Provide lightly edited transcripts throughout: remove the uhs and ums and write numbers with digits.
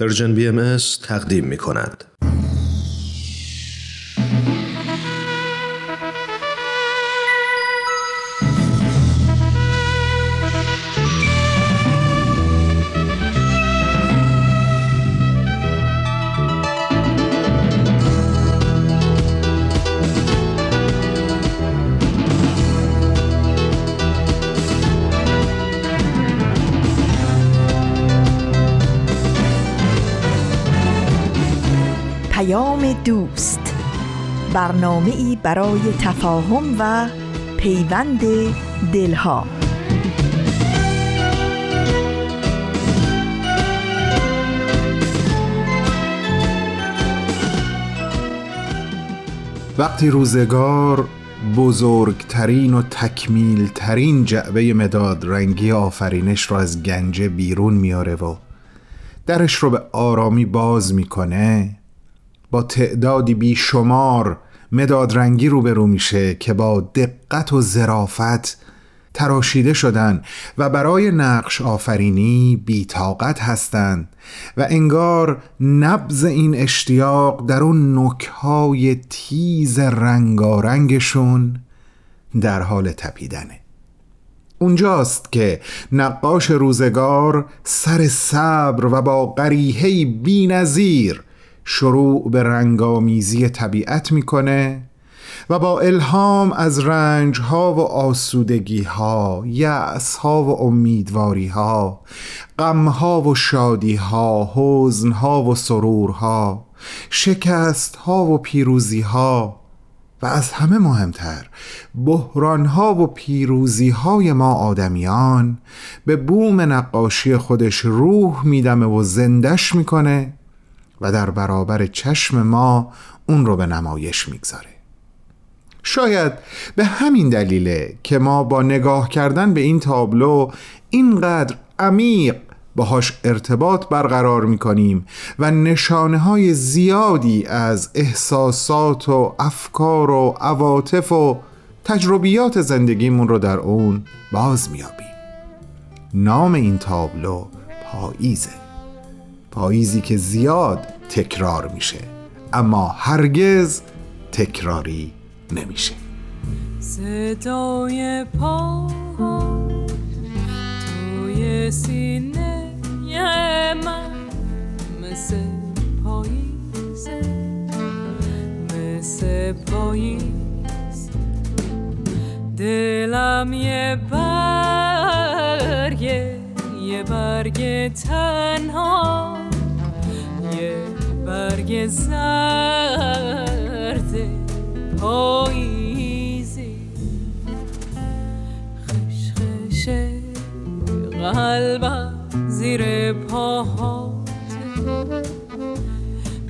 پرژن BMS تقدیم می‌کند. دوست، برنامه‌ای برای تفاهم و پیوند دلها. وقتی روزگار بزرگترین و تکمیلترین جعبه مداد رنگی آفرینش را از گنج بیرون میاره و درش رو به آرامی باز میکنه، با تعدادی بیشمار مدادرنگی روبرو میشه که با دقت و ظرافت تراشیده شدن و برای نقش آفرینی بی‌طاقت هستند و انگار نبض این اشتیاق در اون نوک‌های تیز رنگارنگشون در حال تپیدنه. اونجاست که نقاش روزگار سر صبر و با قریحه‌ای بی‌نظیر شروع به رنگامیزی طبیعت میکنه و با الهام از رنجها و آسودگیها، یأسها و امیدواریها، غمها و شادیها، حزنها و سرورها، شکستها و پیروزیها و از همه مهمتر بحرانها و پیروزیهای ما آدمیان به بوم نقاشی خودش روح میدمه و زندش میکنه و در برابر چشم ما اون رو به نمایش میگذاره. شاید به همین دلیله که ما با نگاه کردن به این تابلو اینقدر عمیق باهاش ارتباط برقرار میکنیم و نشانه‌های زیادی از احساسات و افکار و عواطف و تجربیات زندگیمون رو در اون باز میابیم. نام این تابلو پاییزه، پاییزی که زیاد تکرار میشه اما هرگز تکراری نمیشه. صدای پاها توی سینه من مثل پاییزه، مثل پاییز دلم یه برگه، یه برگ تنها، یه برگ زرد پاییزی، خشخش قلبم زیر پاهات،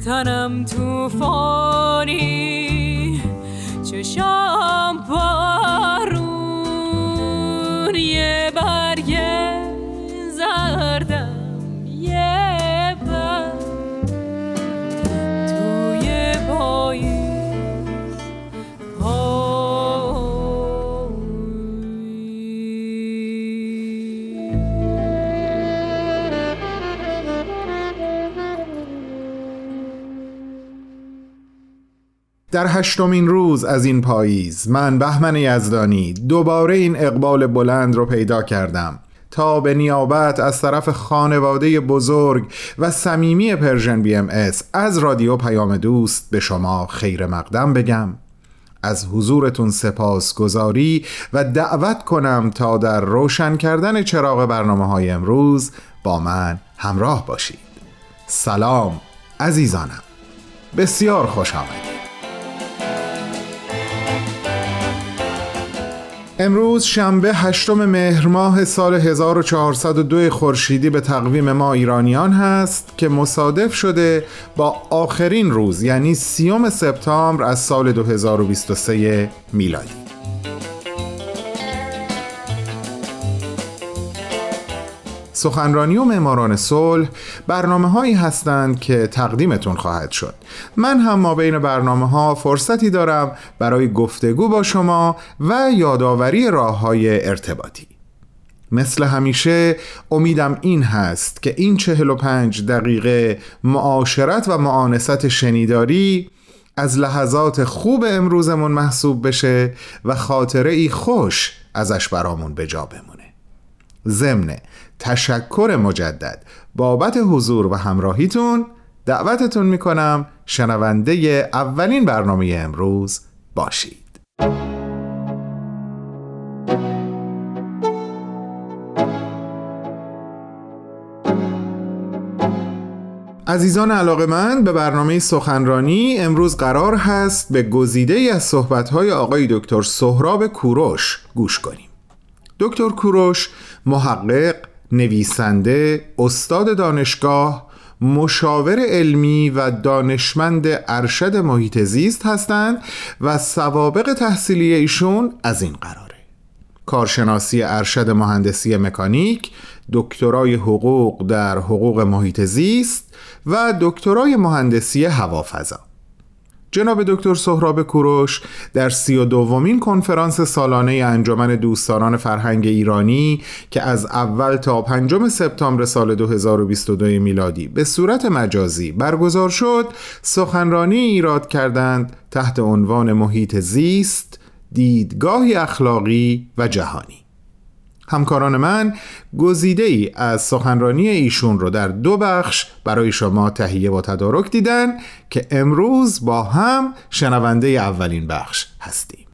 تنم توفانی، چشم بارون، یه برگ زردم، یه بر توی پاییز، پاییز. در 8مین روز از این پاییز من بهمن یزدانی دوباره این اقبال بلند رو پیدا کردم تا به نیابت از طرف خانواده بزرگ و صمیمی پرژن BMS از رادیو پیام دوست به شما خیر مقدم بگم، از حضورتون سپاسگزاری و دعوت کنم تا در روشن کردن چراغ برنامه‌های امروز با من همراه باشید. سلام عزیزانم، بسیار خوش آمدید. امروز شنبه 8 مهر ماه سال 1402 خورشیدی به تقویم ما ایرانیان هست که مصادف شده با آخرین روز یعنی 30 سپتامبر از سال 2023 میلادی. سخنرانی و معماران صلح برنامه‌هایی هستند که تقدیمتون خواهد شد. من هم مابین برنامه‌ها فرصتی دارم برای گفتگو با شما و یادآوری راه‌های ارتباطی. مثل همیشه امیدم این هست که این 45 دقیقه معاشرت و معانست شنیداری از لحظات خوب امروزمون محسوب بشه و خاطره ای خوش ازش برامون به جا بمونه. ضمن تشکر مجدد بابت حضور و همراهیتون دعوتتون میکنم شنونده اولین برنامه امروز باشید. عزیزان علاقه‌مند به برنامه سخنرانی امروز قرار هست به گزیده‌ای از صحبت‌های آقای دکتر سهراب کوروش گوش کنیم. دکتر کوروش محقق، نویسنده، استاد دانشگاه، مشاور علمی و دانشمند ارشد محیط زیست هستند و سوابق تحصیلی ایشون از این قراره: کارشناسی ارشد مهندسی مکانیک، دکترای حقوق در حقوق محیط زیست و دکترای مهندسی هوافضا. جناب دکتر سهراب کوروش در 32مین کنفرانس سالانه انجمن دوستداران فرهنگ ایرانی که از اول تا 5 سپتامبر سال 2022 میلادی به صورت مجازی برگزار شد، سخنرانی ایراد کردند تحت عنوان محیط زیست، دیدگاهی اخلاقی و جهانی. همکاران من گزیده‌ای از سخنرانی ایشون رو در 2 بخش برای شما تهیه و تدارک دیدن که امروز با هم شنونده اولین بخش هستیم.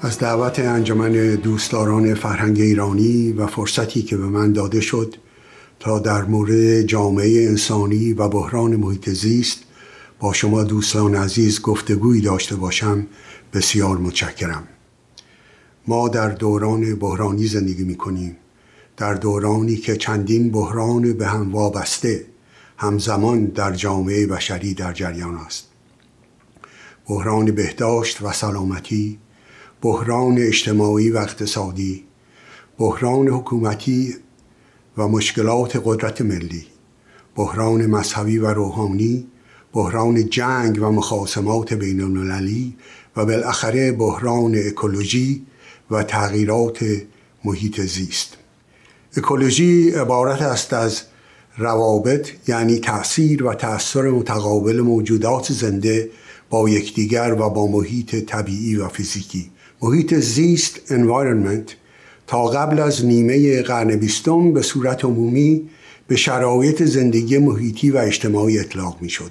از دعوت انجمن دوستداران فرهنگ ایرانی و فرصتی که به من داده شد تا در مورد جامعه انسانی و بحران محیط زیست با شما دوستان عزیز گفتگویی داشته باشم بسیار متشکرم. ما در دوران بحرانی زندگی می‌کنیم، در دورانی که چندین بحران به هم وابسته همزمان در جامعه بشری در جریان است: بحران بهداشت و سلامتی، بحران اجتماعی و اقتصادی، بحران حکومتی و مشکلات قدرت ملی، بحران مذهبی و روحانی، بحران جنگ و مخاصمات بین المللی و بالاخره بحران اکولوژی و تغییرات محیط زیست. اکولوژی عبارت است از روابط، یعنی تأثیر و تأثیر متقابل موجودات زنده با یکدیگر و با محیط طبیعی و فیزیکی. محیط زیست environment تا قبل از نیمه قرن بیستم به صورت عمومی به شرایط زندگی محیطی و اجتماعی اطلاق می شد،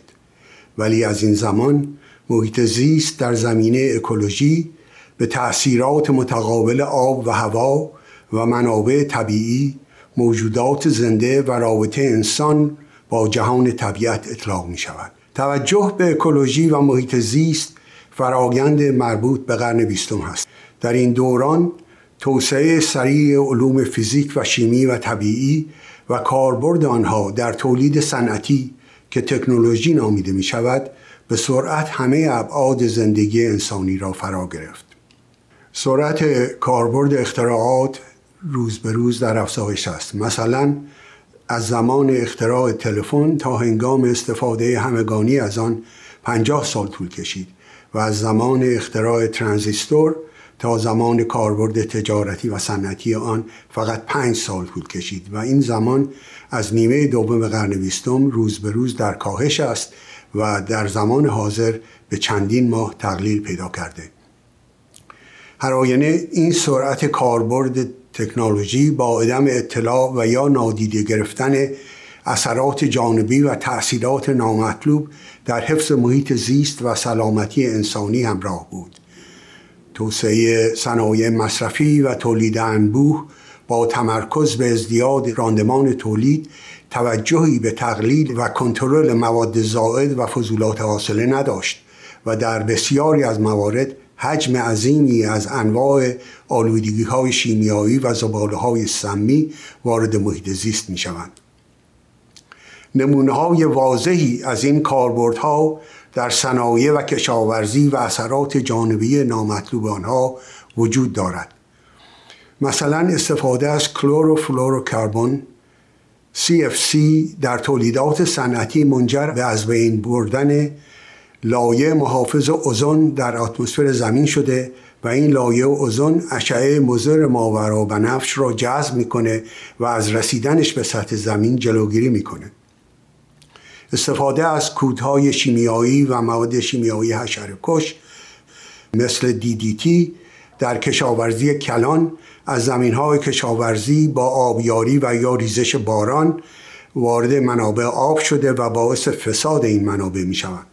ولی از این زمان محیط زیست در زمینه اکولوژی به تأثیرات متقابل آب و هوا و منابع طبیعی، موجودات زنده و رابطه انسان با جهان طبیعت اطلاق می شود. توجه به اکولوژی و محیط زیست فرآیند مربوط به قرن بیستم است. در این دوران توسعه سریع علوم فیزیک و شیمی و طبیعی و کاربرد آنها در تولید صنعتی که تکنولوژی نامیده می شود به سرعت همه ابعاد زندگی انسانی را فرا گرفت. سرعت کاربرد اختراعات روز به روز در افزایش است. مثلا از زمان اختراع تلفن تا هنگام استفاده همگانی از آن 50 سال طول کشید و از زمان اختراع ترانزیستور تا زمان کاربرد تجارتی و صنعتی آن فقط 5 سال طول کشید و این زمان از نیمه دوم قرن بیستم روز به روز در کاهش است و در زمان حاضر به چندین ماه تقلیل پیدا کرده. هر آینه این سرعت کاربرد تکنولوژی با عدم اطلاع و یا نادیده گرفتن اثرات جانبی و تأثیرات نامطلوب در حفظ محیط زیست و سلامتی انسانی همراه بود. توسعه صنایع مصرفی و تولید انبوه با تمرکز به ازدیاد راندمان تولید توجهی به تقلیل و کنترل مواد زائد و فضولات حاصله نداشت و در بسیاری از موارد حجم عظیمی از انواع آلودگی‌های شیمیایی و زباله‌های سمی وارد محیط زیست می‌شوند. نمونه‌های واضحی از این کاربردها در صنایع و کشاورزی و اثرات جانبی نامطلوب آنها وجود دارد. مثلا استفاده از کلوروفلوروکاربن CFC در تولیدات صنعتی منجر به از بین بردن لایه محافظ اوزون در اتمسفر زمین شده و این لایه اوزون اشعه مضر ماورا و بنفش را جذب میکنه و از رسیدنش به سطح زمین جلوگیری میکنه. استفاده از کودهای شیمیایی و مواد شیمیایی حشره‌کش مثل DDT در کشاورزی کلان از زمین‌های کشاورزی با آبیاری و یا ریزش باران وارد منابع آب شده و باعث فساد این منابع می‌شوند.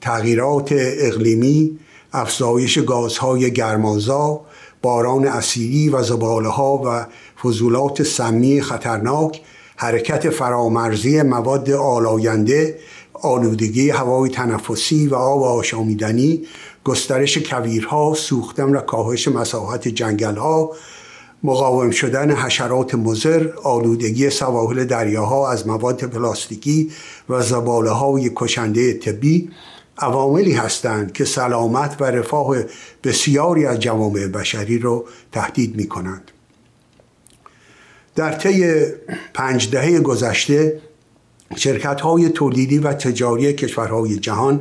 تغییرات اقلیمی، افزایش گازهای گرمازا، باران اسیدی و زباله‌ها و فضولات سمی خطرناک، حرکت فرامرزی مواد آلاینده، آلودگی هوای تنفسی و آب آشامیدنی، گسترش کویرها، سوختن و کاهش مساحت جنگل‌ها، مقاوم شدن حشرات مضر، آلودگی سواحل دریاها از مواد پلاستیکی و زباله‌های کشنده طبی عواملی هستند که سلامت و رفاه بسیاری از جوامع بشری را تهدید می‌کنند. در طی 5 دهه گذشته شرکت‌های تولیدی و تجاری کشورهای جهان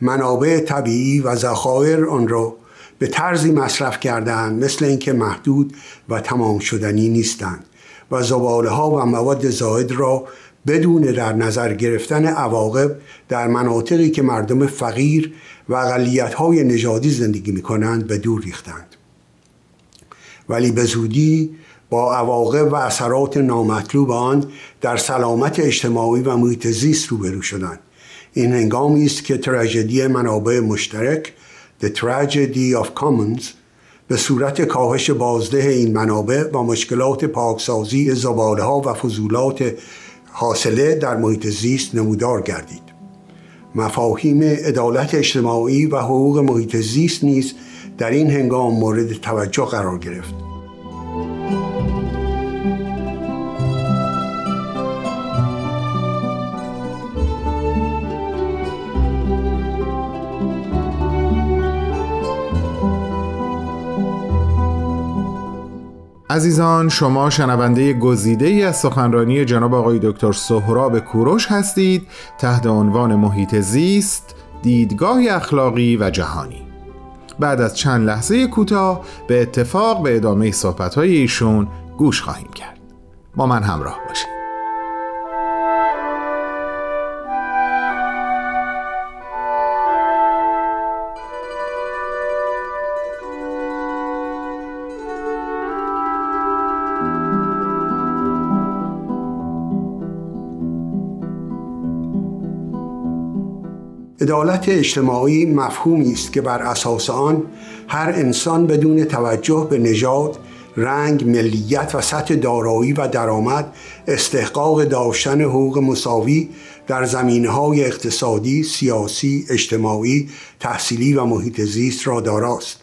منابع طبیعی و ذخایر آن را به طرزی مصرف کرده‌اند مثل اینکه محدود و تمام شدنی نیستند و زباله‌ها و مواد زائد را بدون در نظر گرفتن عواقب در مناطقی که مردم فقیر و اقلیت‌های نژادی زندگی می‌کنند به دور ریختند، ولی به زودی با عواقب و اثرات نامطلوب آن در سلامت اجتماعی و محیط زیست روبرو شدند. این هنگامی است که تراژدی منابع مشترک The Tragedy of Commons به صورت کاهش بازده این منابع و مشکلات پاکسازی زباله‌ها و فضولات حاصله در محیط زیست نمودار گردید. مفاهیم عدالت اجتماعی و حقوق محیط زیست نیز در این هنگام مورد توجه قرار گرفت. عزیزان، شما شنونده گزیده‌ای از سخنرانی جناب آقای دکتر سهراب کوروش هستید تحت عنوان محیط زیست، دیدگاهی اخلاقی و جهانی. بعد از چند لحظه کوتاه به اتفاق به ادامه صحبت‌های ایشون گوش خواهیم کرد. با من همراه باشید. عدالت اجتماعی مفهومی است که بر اساس آن هر انسان بدون توجه به نژاد، رنگ، ملیت و سطح دارایی و درآمد استحقاق داشتن حقوق مساوی در زمینه‌های اقتصادی، سیاسی، اجتماعی، تحصیلی و محیط زیست را داراست.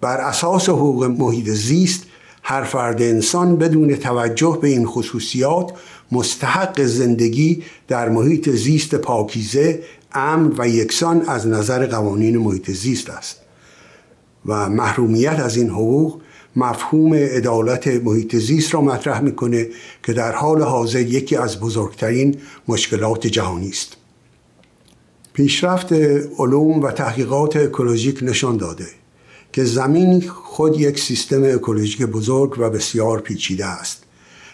بر اساس حقوق محیط زیست هر فرد انسان بدون توجه به این خصوصیات مستحق زندگی در محیط زیست پاکیزه، امن و یکسان از نظر قوانین محیط زیست است و محرومیت از این حقوق مفهوم عدالت محیط زیست را مطرح می‌کند که در حال حاضر یکی از بزرگترین مشکلات جهانی است. پیشرفت علوم و تحقیقات اکولوژیک نشان داده که زمین خود یک سیستم اکولوژیک بزرگ و بسیار پیچیده است.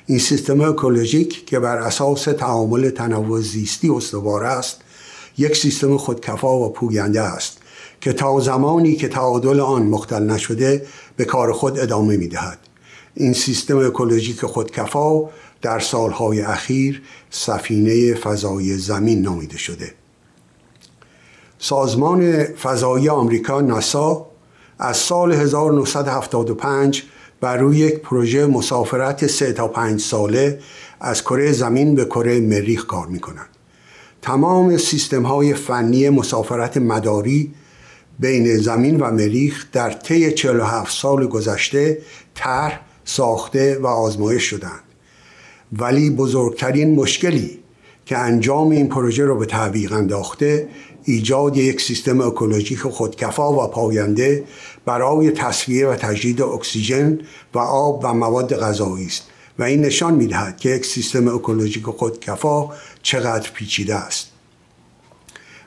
این سیستم اکولوژیک که بر اساس تعامل تنوع زیستی استوار است، یک سیستم خودکفا و پوینده است که تا زمانی که تعادل آن مختل نشده به کار خود ادامه می‌دهد. این سیستم اکولوژیک خودکفا در سالهای اخیر سفینه فضای زمین نامیده شده. سازمان فضایی آمریکا ناسا از سال 1975 بر روی یک پروژه مسافرت 3 تا 5 ساله از کره زمین به کره مریخ کار می‌کند. تمام سیستم‌های فنی مسافرت مداری بین زمین و مریخ در طی 47 سال گذشته طرح، ساخته و آزمایش شدند. ولی بزرگترین مشکلی که انجام این پروژه را به تعویق انداخته، ایجاد یک سیستم اکولوژیک خودکفا و پاینده برای تصفیه و تجدید اکسیژن و آب و مواد غذایی است و این نشان می‌دهد که یک سیستم اکولوژیک خودکفا چقدر پیچیده است.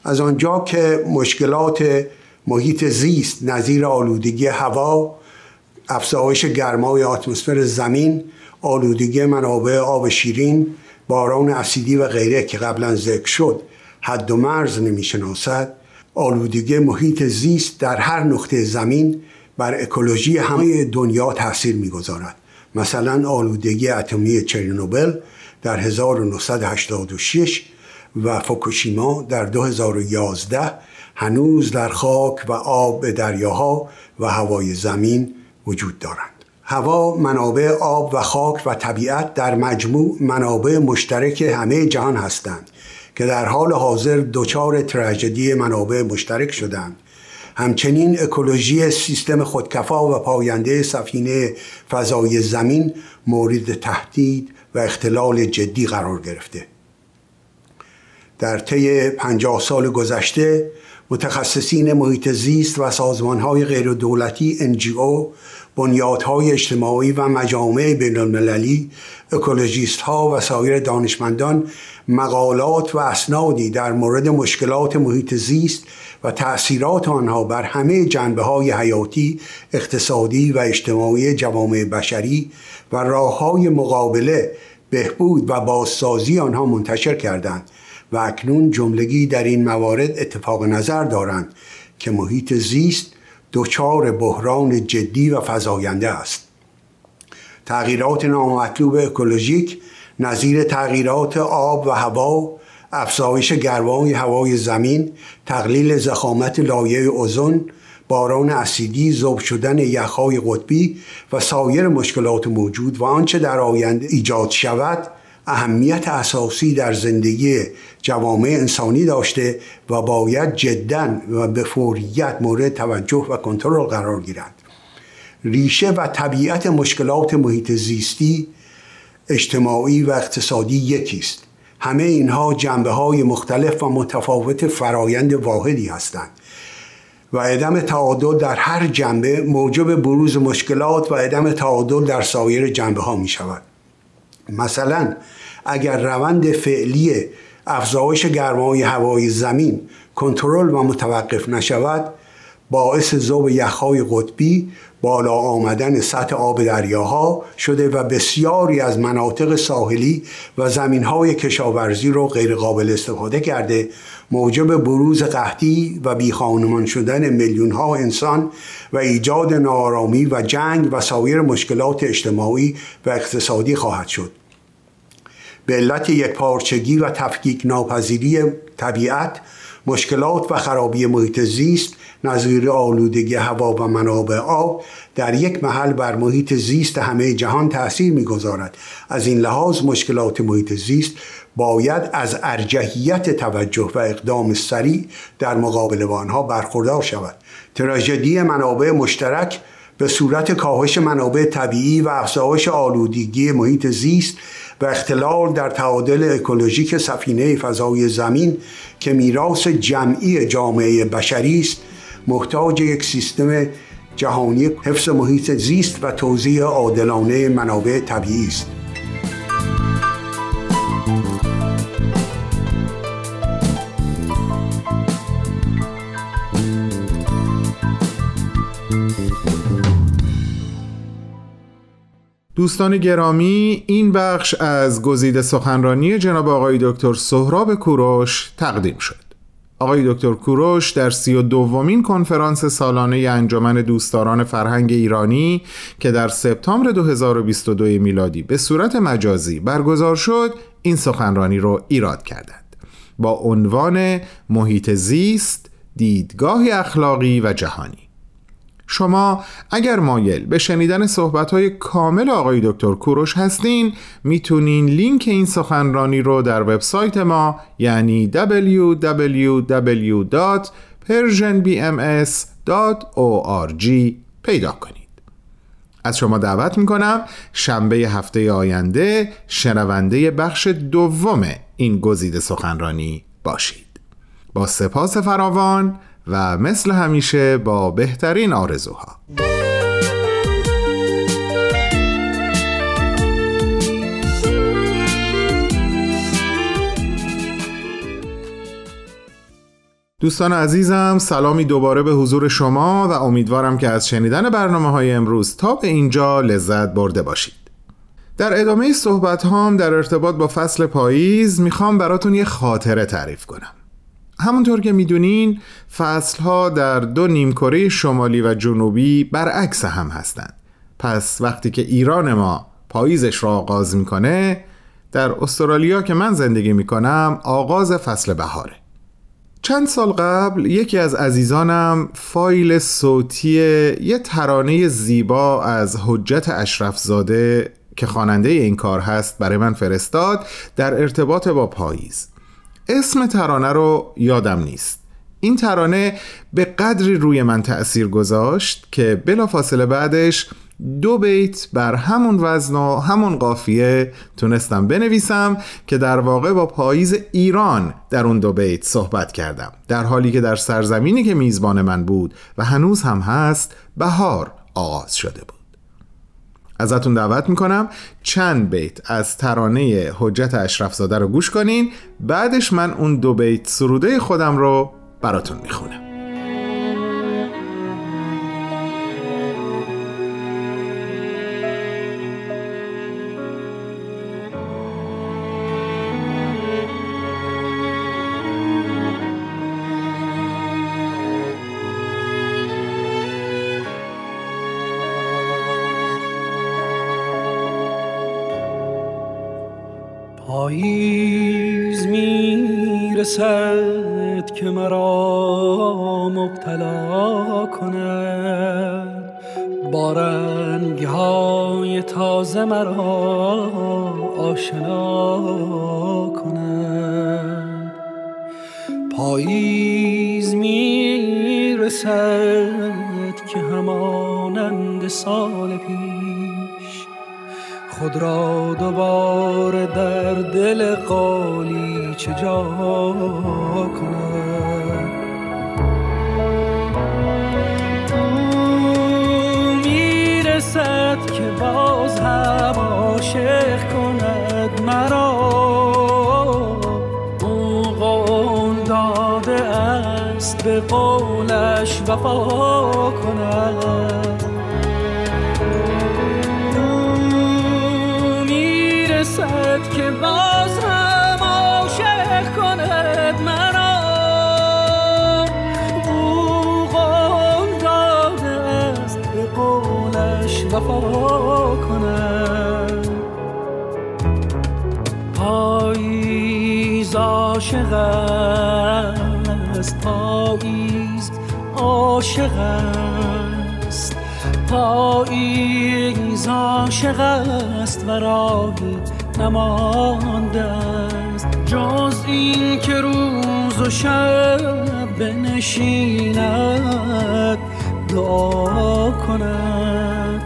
از آنجا که مشکلات محیط زیست نظیر آلودگی هوا، افزایش گرمای اتمسفر زمین، آلودگی منابع آب شیرین، باران اسیدی و غیره که قبلا ذکر شد، حد و مرز نمی‌شناسد، آلودگی محیط زیست در هر نقطه زمین بر اکولوژی همه دنیا تاثیر می‌گذارد. مثلا آلودگی اتمی چرنوبل در 1986 و فوکوشیما در 2011 هنوز در خاک و آب دریاها و هوای زمین وجود دارند. هوا، منابع آب و خاک و طبیعت در مجموع منابع مشترک همه جهان هستند که در حال حاضر دچار تراژدی منابع مشترک شدند. همچنین اکولوژی سیستم خودکفا و پاینده سفینه فضای زمین مورد تهدید و اختلال جدی قرار گرفته. در طی 50 سال گذشته متخصصین محیط زیست و سازمان‌های غیردولتی NGO، بنیادهای اجتماعی و مجامع بین‌المللی، اکولوژیست‌ها و سایر دانشمندان مقالات و اسنادی در مورد مشکلات محیط زیست و تأثیرات آنها بر همه جنبه‌های حیاتی، اقتصادی و اجتماعی جوامع بشری و راه‌های مقابله، بهبود و بازسازی آنها منتشر کردند و اکنون جملگی در این موارد اتفاق نظر دارند که محیط زیست دچار بحران جدی و فزاینده است. تغییرات نامطلوب اکولوژیک نظیر تغییرات آب و هوا، افزایش گرمای هوای زمین، تقلیل ضخامت لایه اوزون، باران اسیدی، ذوب شدن یخ‌های قطبی و سایر مشکلات موجود و آنچه در آینده ایجاد شود، اهمیت اساسی در زندگی جوامع انسانی داشته و باید جداً و به فوریت مورد توجه و کنترل قرار گیرد. ریشه و طبیعت مشکلات محیط زیستی، اجتماعی و اقتصادی یکی است. همه اینها جنبه‌های مختلف و متفاوت فرایند واحدی هستند و عدم تعادل در هر جنبه موجب بروز مشکلات و عدم تعادل در سایر جنبه‌ها می‌شود. مثلا اگر روند فعلی افزایش گرمای هوای زمین کنترل و متوقف نشود، باعث ذوب یخ‌های قطبی، بالا آمدن سطح آب دریاها شده و بسیاری از مناطق ساحلی و زمین‌های کشاورزی را غیرقابل استفاده کرده، موجب بروز قحطی و بیخانمان شدن میلیون‌ها انسان و ایجاد ناآرامی و جنگ و سایر مشکلات اجتماعی و اقتصادی خواهد شد. به علت یکپارچگی و تفکیک ناپذیری طبیعت، مشکلات و خرابی محیط زیست نظیر آلودگی هوا و منابع آب در یک محل بر محیط زیست همه جهان تأثیر می‌گذارد. از این لحاظ مشکلات محیط زیست باید از ارجحیت توجه و اقدام سریع در مقابله با آنها برخوردار شود. تراژدی منابع مشترک به صورت کاهش منابع طبیعی و افزایش آلودگی محیط زیست و اختلال در تعادل اکولوژیک سفینه فضای زمین که میراث جمعی جامعه بشری است، محتاج یک سیستم جهانی حفظ محیط زیست و توزیع عادلانه منابع طبیعی است. دوستان گرامی، این بخش از گزیده سخنرانی جناب آقای دکتر سهراب کوروش تقدیم شد. آقای دکتر کوروش در 32مین کنفرانس سالانه انجمن دوستداران فرهنگ ایرانی که در سپتامبر 2022 میلادی به صورت مجازی برگزار شد، این سخنرانی را ایراد کردند با عنوان محیط زیست، دیدگاهی اخلاقی و جهانی. شما اگر مایل به شنیدن صحبت‌های کامل آقای دکتر کوروش هستین، میتونین لینک این سخنرانی رو در وبسایت ما یعنی www.persianbms.org پیدا کنید. از شما دعوت میکنم شنبه هفته آینده شنونده بخش دوم این گزیده سخنرانی باشید. با سپاس فراوان و مثل همیشه با بهترین آرزوها. دوستان عزیزم، سلامی دوباره به حضور شما و امیدوارم که از شنیدن برنامه‌های امروز تا به اینجا لذت برده باشید. در ادامه صحبت هام در ارتباط با فصل پاییز میخوام براتون یه خاطره تعریف کنم. همونطور که میدونین فصلها در دو نیمکره شمالی و جنوبی برعکس هم هستند. پس وقتی که ایران ما پاییزش را آغاز میکنه، در استرالیا که من زندگی میکنم آغاز فصل بهاره. چند سال قبل یکی از عزیزانم فایل صوتی یه ترانه زیبا از حجت اشرفزاده که خواننده این کار هست برای من فرستاد در ارتباط با پاییز. اسم ترانه رو یادم نیست. این ترانه به قدری روی من تأثیر گذاشت که بلافاصله بعدش دو بیت بر همون وزن و همون قافیه تونستم بنویسم که در واقع با پاییز ایران در اون دو بیت صحبت کردم، در حالی که در سرزمینی که میزبان من بود و هنوز هم هست بهار آغاز شده بود. ازتون دعوت میکنم چند بیت از ترانه حجت اشرفزاده رو گوش کنین، بعدش من اون دو بیت سروده خودم رو براتون میخونم. پاییز میرسد که مرا مبتلا کند، با رنگهای تازه مرا آشنا کند. پاییز میرسد که همانند سال پیش خود را دوباره در دل قالی چه جا کنم. او میرسد که باز هم عاشق کند مرا، او قول داده است به قولش وفا کند. سعد که باز هم عاشق کند مرا، او قول داده است به قولش وفا کند. پاییز عاشق است، پاییز عاشق است، پاییز عاشق است و راهی نمانده است جز این که روز و شب بنشیند دعا کند،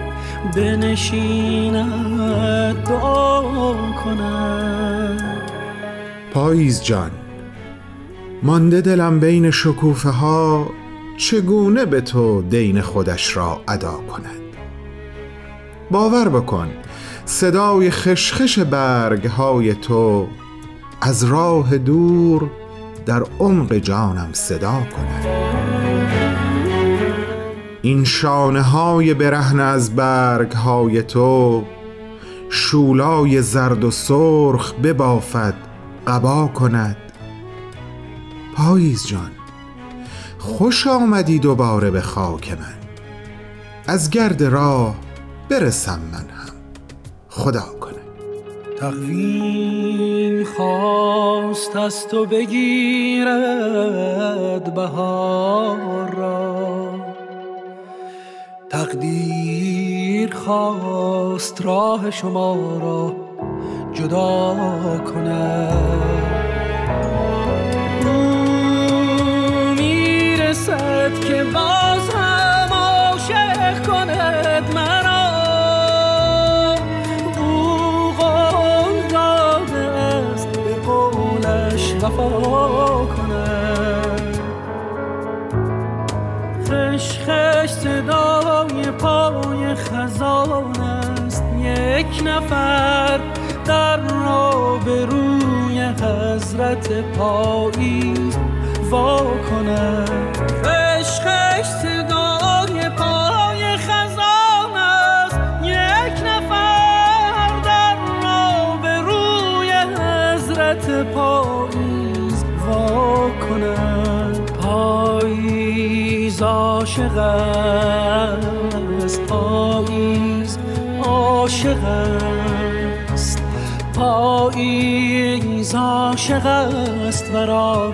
بنشیند دعا کند. پاییز جان، مانده دلم بین شکوفه ها، چگونه به تو دین خودش را ادا کند؟ باور بکن صدای خشخش برگ های تو از راه دور در عمق جانم صدا کند. این شانه های برهنه از برگ های تو شولای زرد و سرخ ببافد قبا کند. پاییز جان، خوش آمدی دوباره به خاک من، از گرد راه برسم من هم خدا کنه. تقویم خواست از تو بگیرد بهار را، تقدیر خواست راه شما را جدا کند. او میرسد که باز هم عاشق کند مرا، وفا کند. خشخش صدای پای خزان است، یک نفر در روبروی حضرت پاییز وا کنم. عشقش صدای پای خزان است، یک نفر در روبروی حضرت پاییز وا کنم. پاییز عاشق است، پاییز عاشق است، پاییز عاشق است، ورا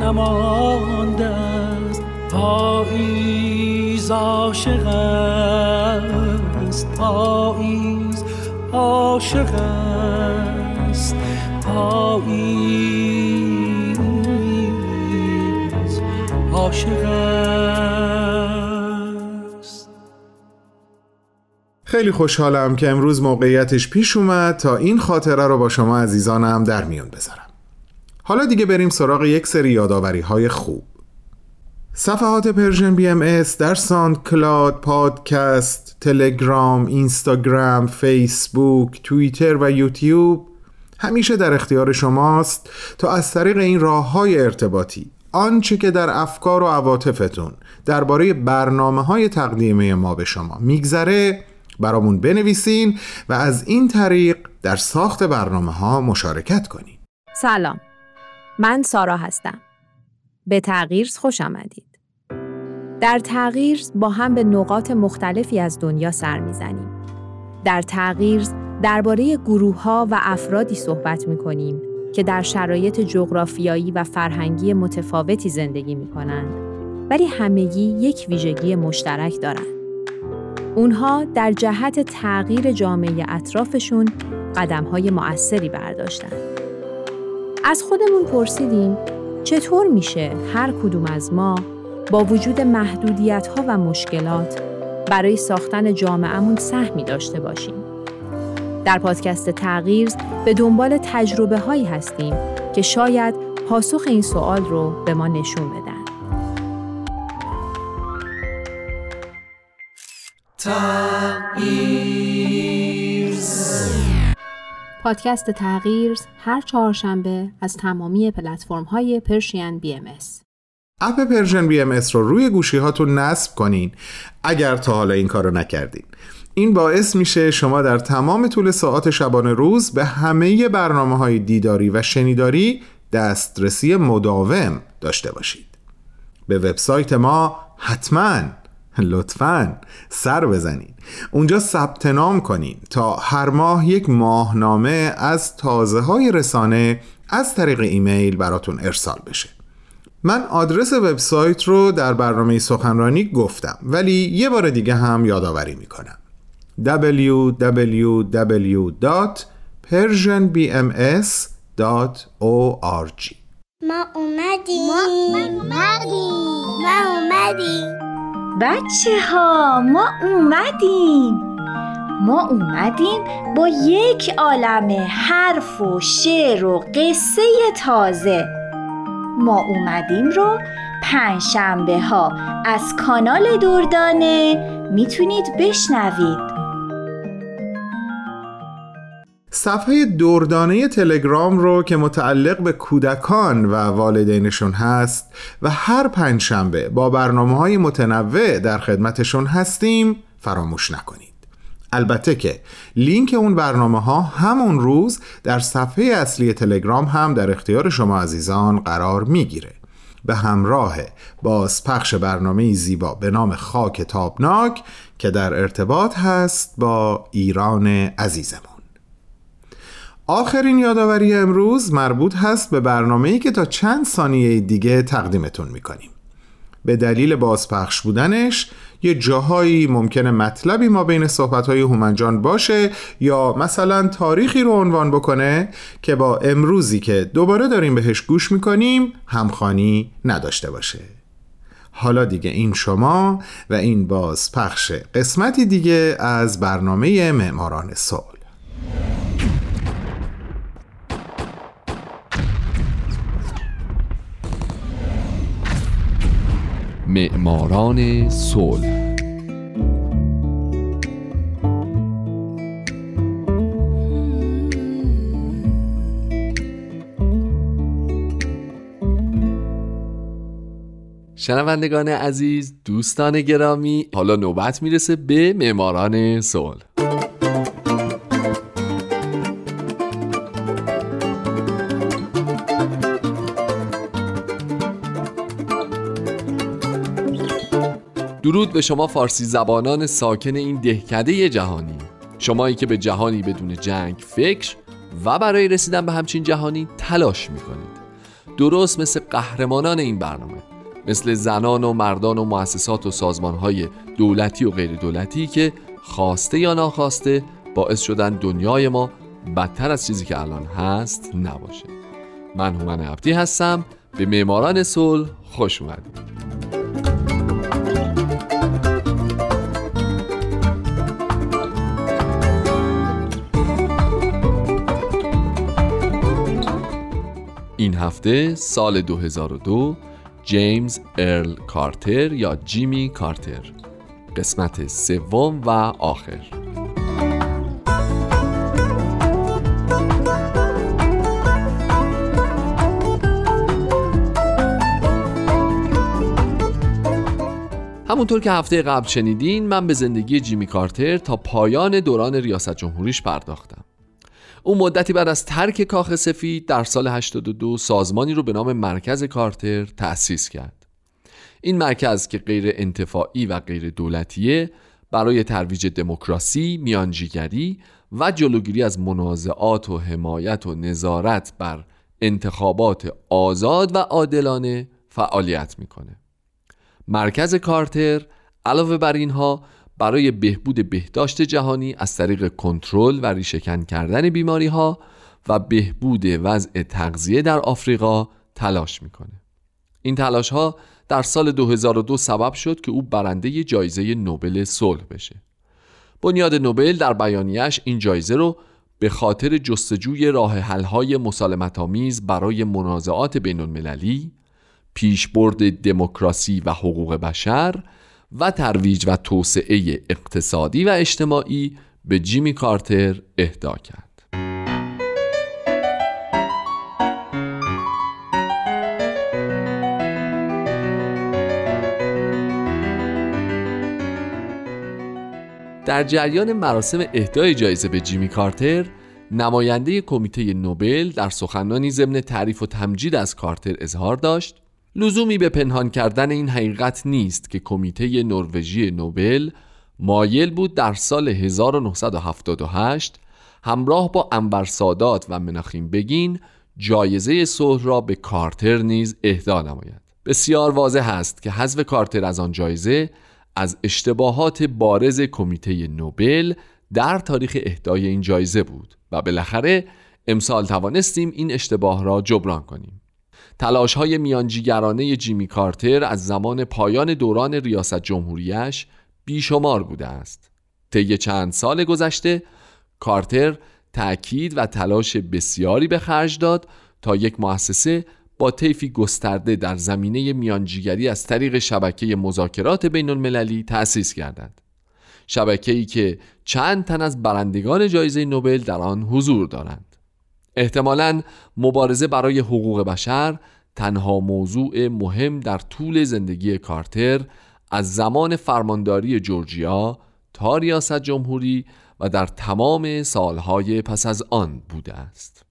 نمانده است. پاییز عاشق است، پاییز عاشق است، پاییز عاشق است. خیلی خوشحالم که امروز موقعیتش پیش اومد تا این خاطره رو با شما عزیزانم در میون بذارم. حالا دیگه بریم سراغ یک سری یادآوری‌های خوب. صفحات پرژن BMS در ساند کلاد، پادکست، تلگرام، اینستاگرام، فیسبوک، توییتر و یوتیوب همیشه در اختیار شماست تا از طریق این راه‌های ارتباطی آنچه که در افکار و عواطفتون درباره برنامه‌های تقدیمی ما به شما میگذره برامون بنویسین و از این طریق در ساخت برنامه‌ها مشارکت کنین. سلام، من سارا هستم. به تغییرز خوش آمدید. در تغییرز با هم به نقاط مختلفی از دنیا سر میزنیم. در تغییرز درباره گروه‌ها و افرادی صحبت می‌کنیم که در شرایط جغرافیایی و فرهنگی متفاوتی زندگی می‌کنند، ولی همگی یک ویژگی مشترک دارند. اونها در جهت تغییر جامعه اطرافشون قدم‌های مؤثری برداشتند. از خودمون پرسیدیم چطور میشه هر کدوم از ما با وجود محدودیت‌ها و مشکلات برای ساختن جامعه‌مون سهمی داشته باشیم. در پادکست تغییرز به دنبال تجربه‌هایی هستیم که شاید پاسخ این سوال رو به ما نشون بدن. پادکست تغییرز هر چهارشنبه از تمامی پلتفرم‌های پرشین BMS. اپ پرژن BMS رو روی گوشی‌هاتون نصب کنین اگر تا حالا این کارو نکردین. این باعث میشه شما در تمام طول ساعات شبانه روز به همه برنامه‌های دیداری و شنیداری دسترسی مداوم داشته باشید. به وبسایت ما حتماً لطفاً سر بزنید. اونجا ثبت نام کنید تا هر ماه یک ماهنامه از تازه‌های رسانه از طریق ایمیل براتون ارسال بشه. من آدرس وبسایت رو در برنامه سخنرانی گفتم، ولی یه بار دیگه هم یادآوری می‌کنم. www.persianbms.org. ما اومدیم. بچه ها ما اومدیم با یک عالم حرف و شعر و قصه تازه. ما اومدیم رو پنجشنبه ها از کانال دردانه میتونید بشنوید. صفحه دردانه تلگرام رو که متعلق به کودکان و والدینشون هست و هر پنجشنبه با برنامه‌های متنوع در خدمتشون هستیم فراموش نکنید. البته که لینک اون برنامه‌ها همون روز در صفحه اصلی تلگرام هم در اختیار شما عزیزان قرار میگیره. به همراه بازپخش برنامه‌ای زیبا به نام خاک تابناک که در ارتباط هست با ایران عزیزمون. آخرین یادآوری امروز مربوط هست به برنامه‌ای که تا چند ثانیه دیگه تقدیمتون می‌کنیم. به دلیل بازپخش بودنش یه جاهایی ممکنه مطلبی ما بین صحبت‌های هومن جان باشه یا مثلا تاریخی رو عنوان بکنه که با امروزی که دوباره داریم بهش گوش می‌کنیم همخوانی نداشته باشه. حالا دیگه این شما و این بازپخش قسمتی دیگه از برنامه معماران صلح. معماران صلح. شنوندگان عزیز، دوستان گرامی، حالا نوبت میرسه به معماران صلح. درود به شما فارسی زبانان ساکن این دهکده جهانی، شمایی که به جهانی بدون جنگ فکر و برای رسیدن به همچین جهانی تلاش میکنید، درست مثل قهرمانان این برنامه، مثل زنان و مردان و مؤسسات و سازمانهای دولتی و غیر دولتی که خواسته یا ناخواسته باعث شدن دنیای ما بدتر از چیزی که الان هست نباشه. من هومن عبدی هستم، به معماران صلح خوش اومدید. این هفته سال 2002 جیمز ارل کارتر یا جیمی کارتر، قسمت سوم و آخر. همونطور که هفته قبل شنیدین، من به زندگی جیمی کارتر تا پایان دوران ریاست جمهوریش پرداختم. اون مدتی بعد از ترک کاخ سفید در سال 82 سازمانی رو به نام مرکز کارتر تأسیس کرد. این مرکز که غیر انتفاعی و غیر دولتیه، برای ترویج دموکراسی، میانجیگری و جلوگیری از منازعات و حمایت و نظارت بر انتخابات آزاد و عادلانه فعالیت میکنه. مرکز کارتر علاوه بر اینها برای بهبود بهداشت جهانی از طریق کنترل و ریشه‌کن کردن بیماری‌ها و بهبود وضع تغذیه در آفریقا تلاش می‌کنه. این تلاش‌ها در سال 2002 سبب شد که او برنده جایزه نوبل صلح بشه. بنیاد نوبل در بیانیه‌اش این جایزه رو به خاطر جستجوی راه حل‌های مسالمت‌آمیز برای منازعات بین‌المللی، پیشبرد دموکراسی و حقوق بشر و ترویج و توسعه اقتصادی و اجتماعی به جیمی کارتر اهدا کرد. در جریان مراسم اهدای جایزه به جیمی کارتر، نماینده کمیته نوبل در سخنرانی ضمن تعریف و تمجید از کارتر اظهار داشت: لزومی به پنهان کردن این حقیقت نیست که کمیته نروژی نوبل مایل بود در سال 1978 همراه با انور سادات و مناخیم بگین جایزه صلح را به کارتر نیز اهدا نماید. بسیار واضح است که حذف کارتر از آن جایزه از اشتباهات بارز کمیته نوبل در تاریخ اهدای این جایزه بود و بالاخره امسال توانستیم این اشتباه را جبران کنیم. تلاش‌های میانجیگرانه جیمی کارتر از زمان پایان دوران ریاست جمهوریش بیشمار بوده است. طی چند سال گذشته کارتر تأکید و تلاش بسیاری به خرج داد تا یک مؤسسه با طیفی گسترده در زمینه میانجیگری از طریق شبکه مذاکرات بین‌المللی تأسیس گردد. شبکه‌ای که چند تن از برندگان جایزه نوبل در آن حضور دارند. احتمالاً مبارزه برای حقوق بشر تنها موضوع مهم در طول زندگی کارتر از زمان فرمانداری جورجیا تا ریاست جمهوری و در تمام سالهای پس از آن بوده است.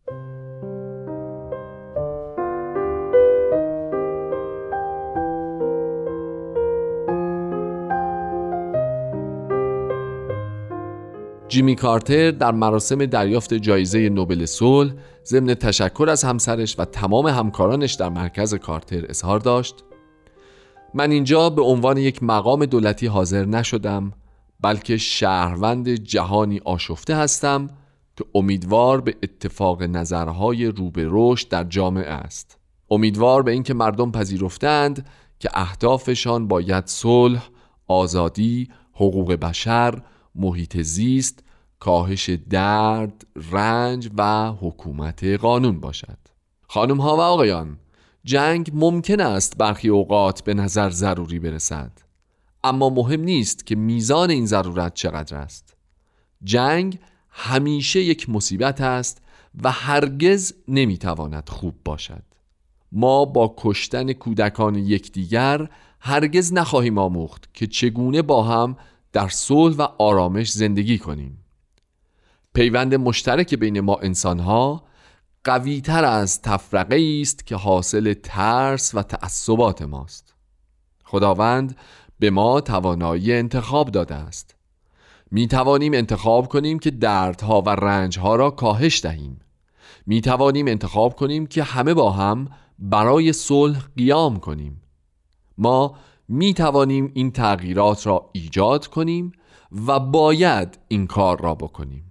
جیمی کارتر در مراسم دریافت جایزه نوبل صلح ضمن تشکر از همسرش و تمام همکارانش در مرکز کارتر اظهار داشت: من اینجا به عنوان یک مقام دولتی حاضر نشدم، بلکه شهروند جهانی آشفته هستم که امیدوار به اتفاق نظرهای روبه رشد در جامعه است، امیدوار به اینکه مردم پذیرفتند که اهدافشان باید صلح، آزادی، حقوق بشر، محیط زیست، کاهش درد، رنج و حکومت قانون باشد. خانم ها و آقایان، جنگ ممکن است برخی اوقات به نظر ضروری برسد، اما مهم نیست که میزان این ضرورت چقدر است. جنگ همیشه یک مصیبت است و هرگز نمیتواند خوب باشد. ما با کشتن کودکان یکدیگر هرگز نخواهیم آموخت که چگونه با هم در صلح و آرامش زندگی کنیم. پیوند مشترک بین ما انسانها قوی‌تر از تفرقه است که حاصل ترس و تعصبات ماست. خداوند به ما توانایی انتخاب داده است. می توانیم انتخاب کنیم که دردها و رنجها را کاهش دهیم. می توانیم انتخاب کنیم که همه با هم برای صلح قیام کنیم. ما می توانیم این تغییرات را ایجاد کنیم و باید این کار را بکنیم.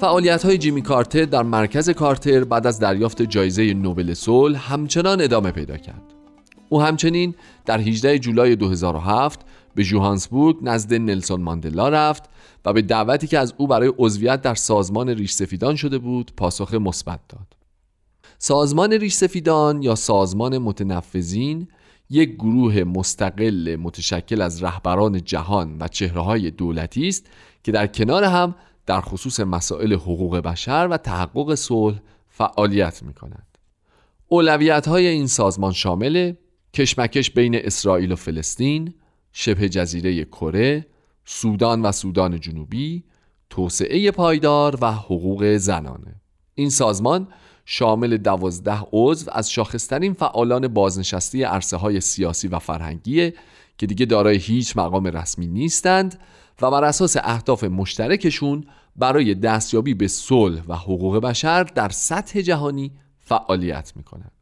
فعالیت‌های جیمی کارتر در مرکز کارتر بعد از دریافت جایزه نوبل صلح همچنان ادامه پیدا کرد. او همچنین در 18 جولای 2007 به جوهانسبورگ نزد نلسون ماندلا رفت و به دعوتی که از او برای عضویت در سازمان ریش سفیدان شده بود پاسخ مثبت داد. سازمان ریش سفیدان یا سازمان متنفذین یک گروه مستقل متشکل از رهبران جهان و چهره‌های دولتی است که در کنار هم در خصوص مسائل حقوق بشر و تحقق صلح فعالیت می‌کنند. اولویت‌های این سازمان شامل کشمکش بین اسرائیل و فلسطین، شبه جزیره کره، سودان و سودان جنوبی، توسعه پایدار و حقوق زنانه. این سازمان شامل 12 عضو از شاخص‌ترین فعالان بازنشسته عرصه‌های سیاسی و فرهنگیه که دیگه دارای هیچ مقام رسمی نیستند و بر اساس اهداف مشترکشون برای دستیابی به صلح و حقوق بشر در سطح جهانی فعالیت میکنند.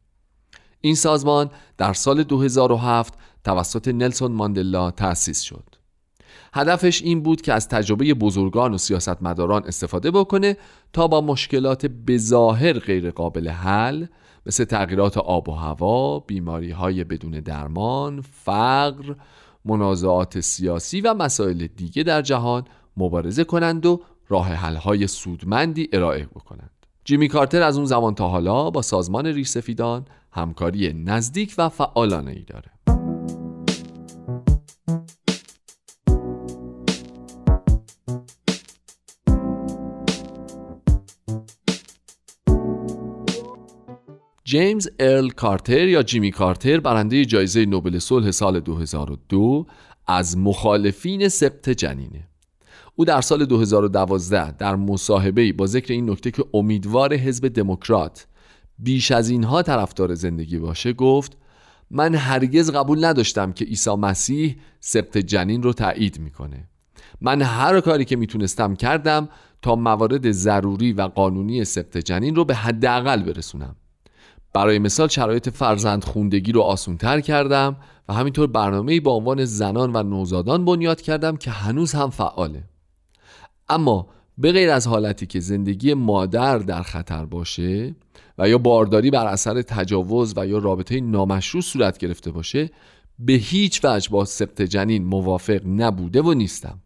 این سازمان در سال 2007 توسط نلسون ماندلا تأسیس شد. هدفش این بود که از تجربه بزرگان و سیاستمداران استفاده بکنه تا با مشکلات بظاهر غیر قابل حل مثل تغییرات آب و هوا، بیماری‌های بدون درمان، فقر، منازعات سیاسی و مسائل دیگه در جهان مبارزه کنند و راه حل‌های سودمندی ارائه بکنند. جیمی کارتر از اون زمان تا حالا با سازمان ریش سفیدان همکاری نزدیک و فعالانه‌ای داره. جیمز ارل کارتر یا جیمی کارتر برنده جایزه نوبل صلح سال 2002 از مخالفین سبت جنینه. او در سال 2012 در مصاحبه‌ای با ذکر این نکته که امیدوار حزب دموکرات بیش از اینها طرفدار زندگی باشه گفت: من هرگز قبول نداشتم که عیسی مسیح سبت جنین رو تایید میکنه. من هر کاری که میتونستم کردم تا موارد ضروری و قانونی سبت جنین رو به حداقل برسونم. برای مثال شرایط فرزندخواندگی رو آسان‌تر کردم و همینطور برنامه‌ای با عنوان زنان و نوزادان بنیاد کردم که هنوز هم فعاله. اما به غیر از حالتی که زندگی مادر در خطر باشه و یا بارداری بر اثر تجاوز و یا رابطه نامشروع صورت گرفته باشه، به هیچ وجه با سبت جنین موافق نبوده و نیستم.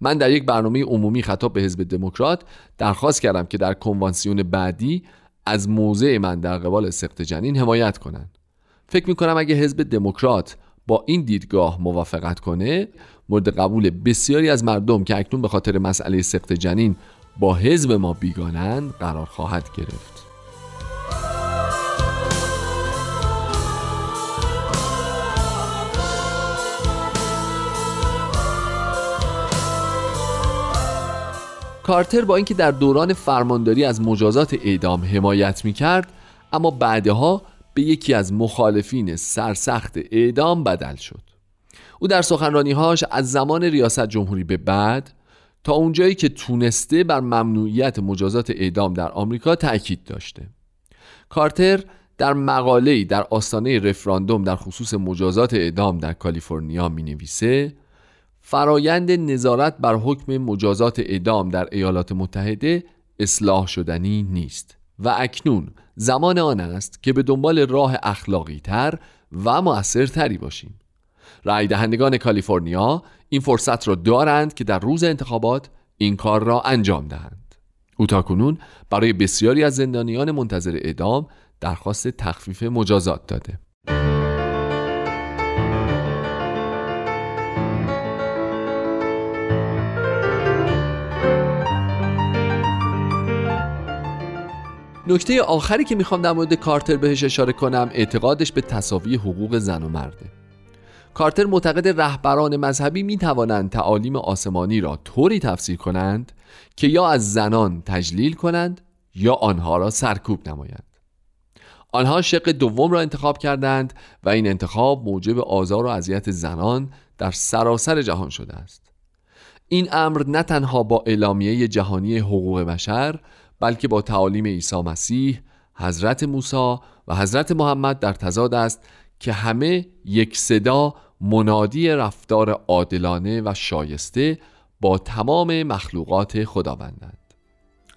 من در یک برنامه عمومی خطاب به حزب دموکرات درخواست کردم که در کنوانسیون بعدی از موضع من در قبال سقط جنین حمایت کنند. فکر میکنم اگه حزب دموکرات با این دیدگاه موافقت کنه، مورد قبول بسیاری از مردم که اکنون به خاطر مسئله سقط جنین با حزب ما بیگانند قرار خواهد گرفت. کارتر با اینکه در دوران فرمانداری از مجازات اعدام حمایت میکرد، اما بعدها به یکی از مخالفین سرسخت اعدام بدل شد. او در سخنرانی‌هاش از زمان ریاست جمهوری به بعد تا اونجایی که تونسته بر ممنوعیت مجازات اعدام در آمریکا تأکید داشته. کارتر در مقاله‌ای در آستانه رفراندوم در خصوص مجازات اعدام در کالیفرنیا مینویسه: فرایند نظارت بر حکم مجازات اعدام در ایالات متحده اصلاح شدنی نیست و اکنون زمان آن است که به دنبال راه اخلاقی تر و مؤثرتری باشیم. رأی دهندگان کالیفرنیا این فرصت را دارند که در روز انتخابات این کار را انجام دهند. او تاکنون برای بسیاری از زندانیان منتظر اعدام درخواست تخفیف مجازات داده. نکته آخری که میخوام در مورد کارتر بهش اشاره کنم اعتقادش به تساوی حقوق زن و مرده. کارتر معتقد رهبران مذهبی میتوانند تعالیم آسمانی را طوری تفسیر کنند که یا از زنان تجلیل کنند یا آنها را سرکوب نمایند. آنها شق دوم را انتخاب کردند و این انتخاب موجب آزار و اذیت زنان در سراسر جهان شده است. این امر نه تنها با اعلامیه جهانی حقوق بشر بلکه با تعالیم عیسی مسیح، حضرت موسی و حضرت محمد در تضاد است که همه یک صدا منادی رفتار عادلانه و شایسته با تمام مخلوقات خداوندند.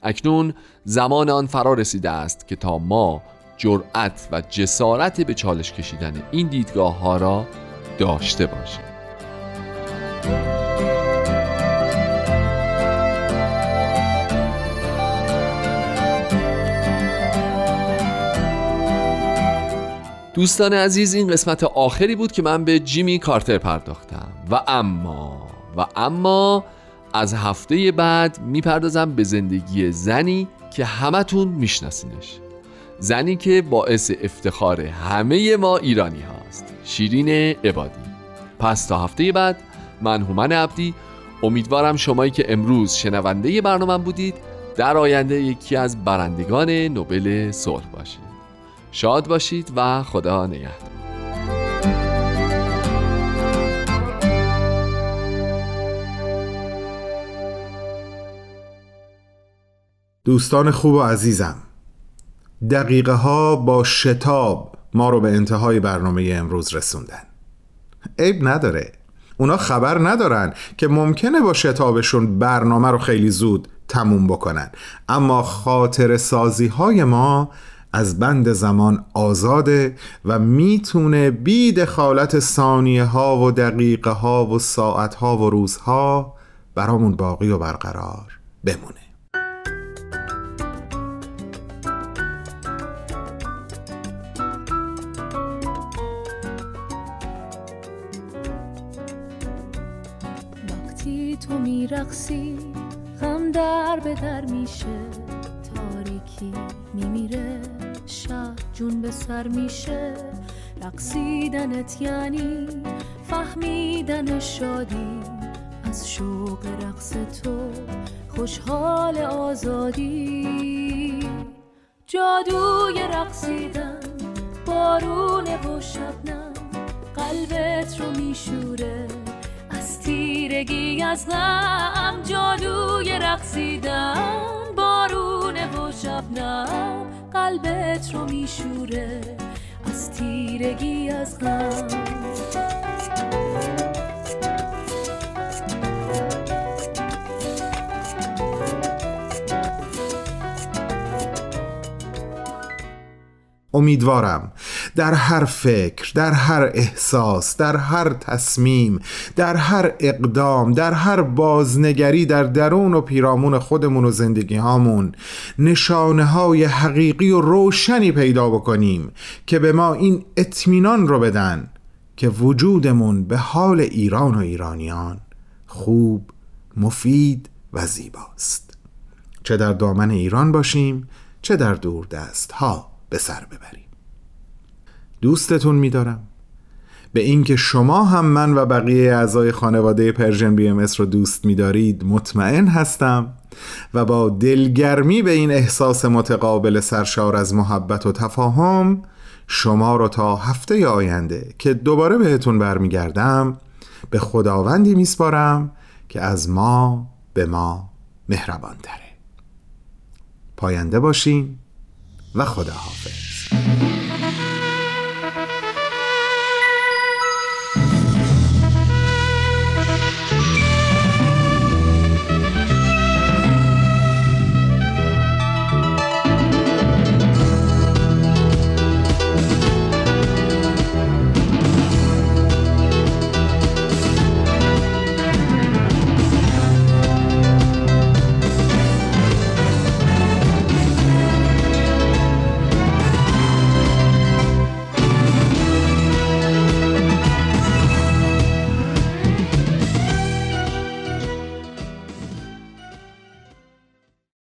اکنون زمان آن فرا رسیده است که تا ما جرأت و جسارت به چالش کشیدن این دیدگاه ها را داشته باشیم. دوستان عزیز، این قسمت آخری بود که من به جیمی کارتر پرداختم و اما از هفته بعد میپردازم به زندگی زنی که همتون میشناسینش، زنی که باعث افتخار همه ما ایرانی هاست، شیرین عبادی. پس تا هفته بعد، من هومن عبدی امیدوارم شمایی که امروز شنونده برنامه بودید در آینده یکی از برندگان نوبل صلح باشید. شاد باشید و خدا نگهدار. دوستان خوب و عزیزم، دقیقه ها با شتاب ما رو به انتهای برنامه امروز رسوندن. عیب نداره، اونا خبر ندارن که ممکنه با شتابشون برنامه رو خیلی زود تموم بکنن، اما خاطر سازی های ما از بند زمان آزاده و میتونه بی دخالت ثانیه ها و دقیقه ها و ساعت ها و روزها برامون باقی و برقرار بمونه. وقتی تو میرقصی غم در به در میشه، تاریکی میمیره، شب جون به سر میشه. رقصیدنت یعنی فهمیدن شادی از شوق رقص تو، خوشحال آزادی، جادوی رقصیدن، بارون و شبنم قلبت رو میشوره از تیرگی از غم، جادوی رقصیدن، بارون و شبنم قلبت رو میشوره از تیرگی از غم. امیدوارم در هر فکر، در هر احساس، در هر تصمیم، در هر اقدام، در هر بازنگری در درون و پیرامون خودمون و زندگی هامون نشانه های حقیقی و روشنی پیدا بکنیم که به ما این اطمینان رو بدن که وجودمون به حال ایران و ایرانیان خوب، مفید و زیباست، چه در دامن ایران باشیم چه در دوردست ها به سر ببریم. دوستتون می‌دارم. به اینکه شما هم من و بقیه اعضای خانواده پرژن BMS رو دوست می‌دارید مطمئن هستم و با دلگرمی به این احساس متقابل سرشار از محبت و تفاهم شما رو تا هفته آینده که دوباره بهتون برمیگردم به خداوندی میسپارم که از ما به ما مهربان تره. پاینده باشین و خداحافظ.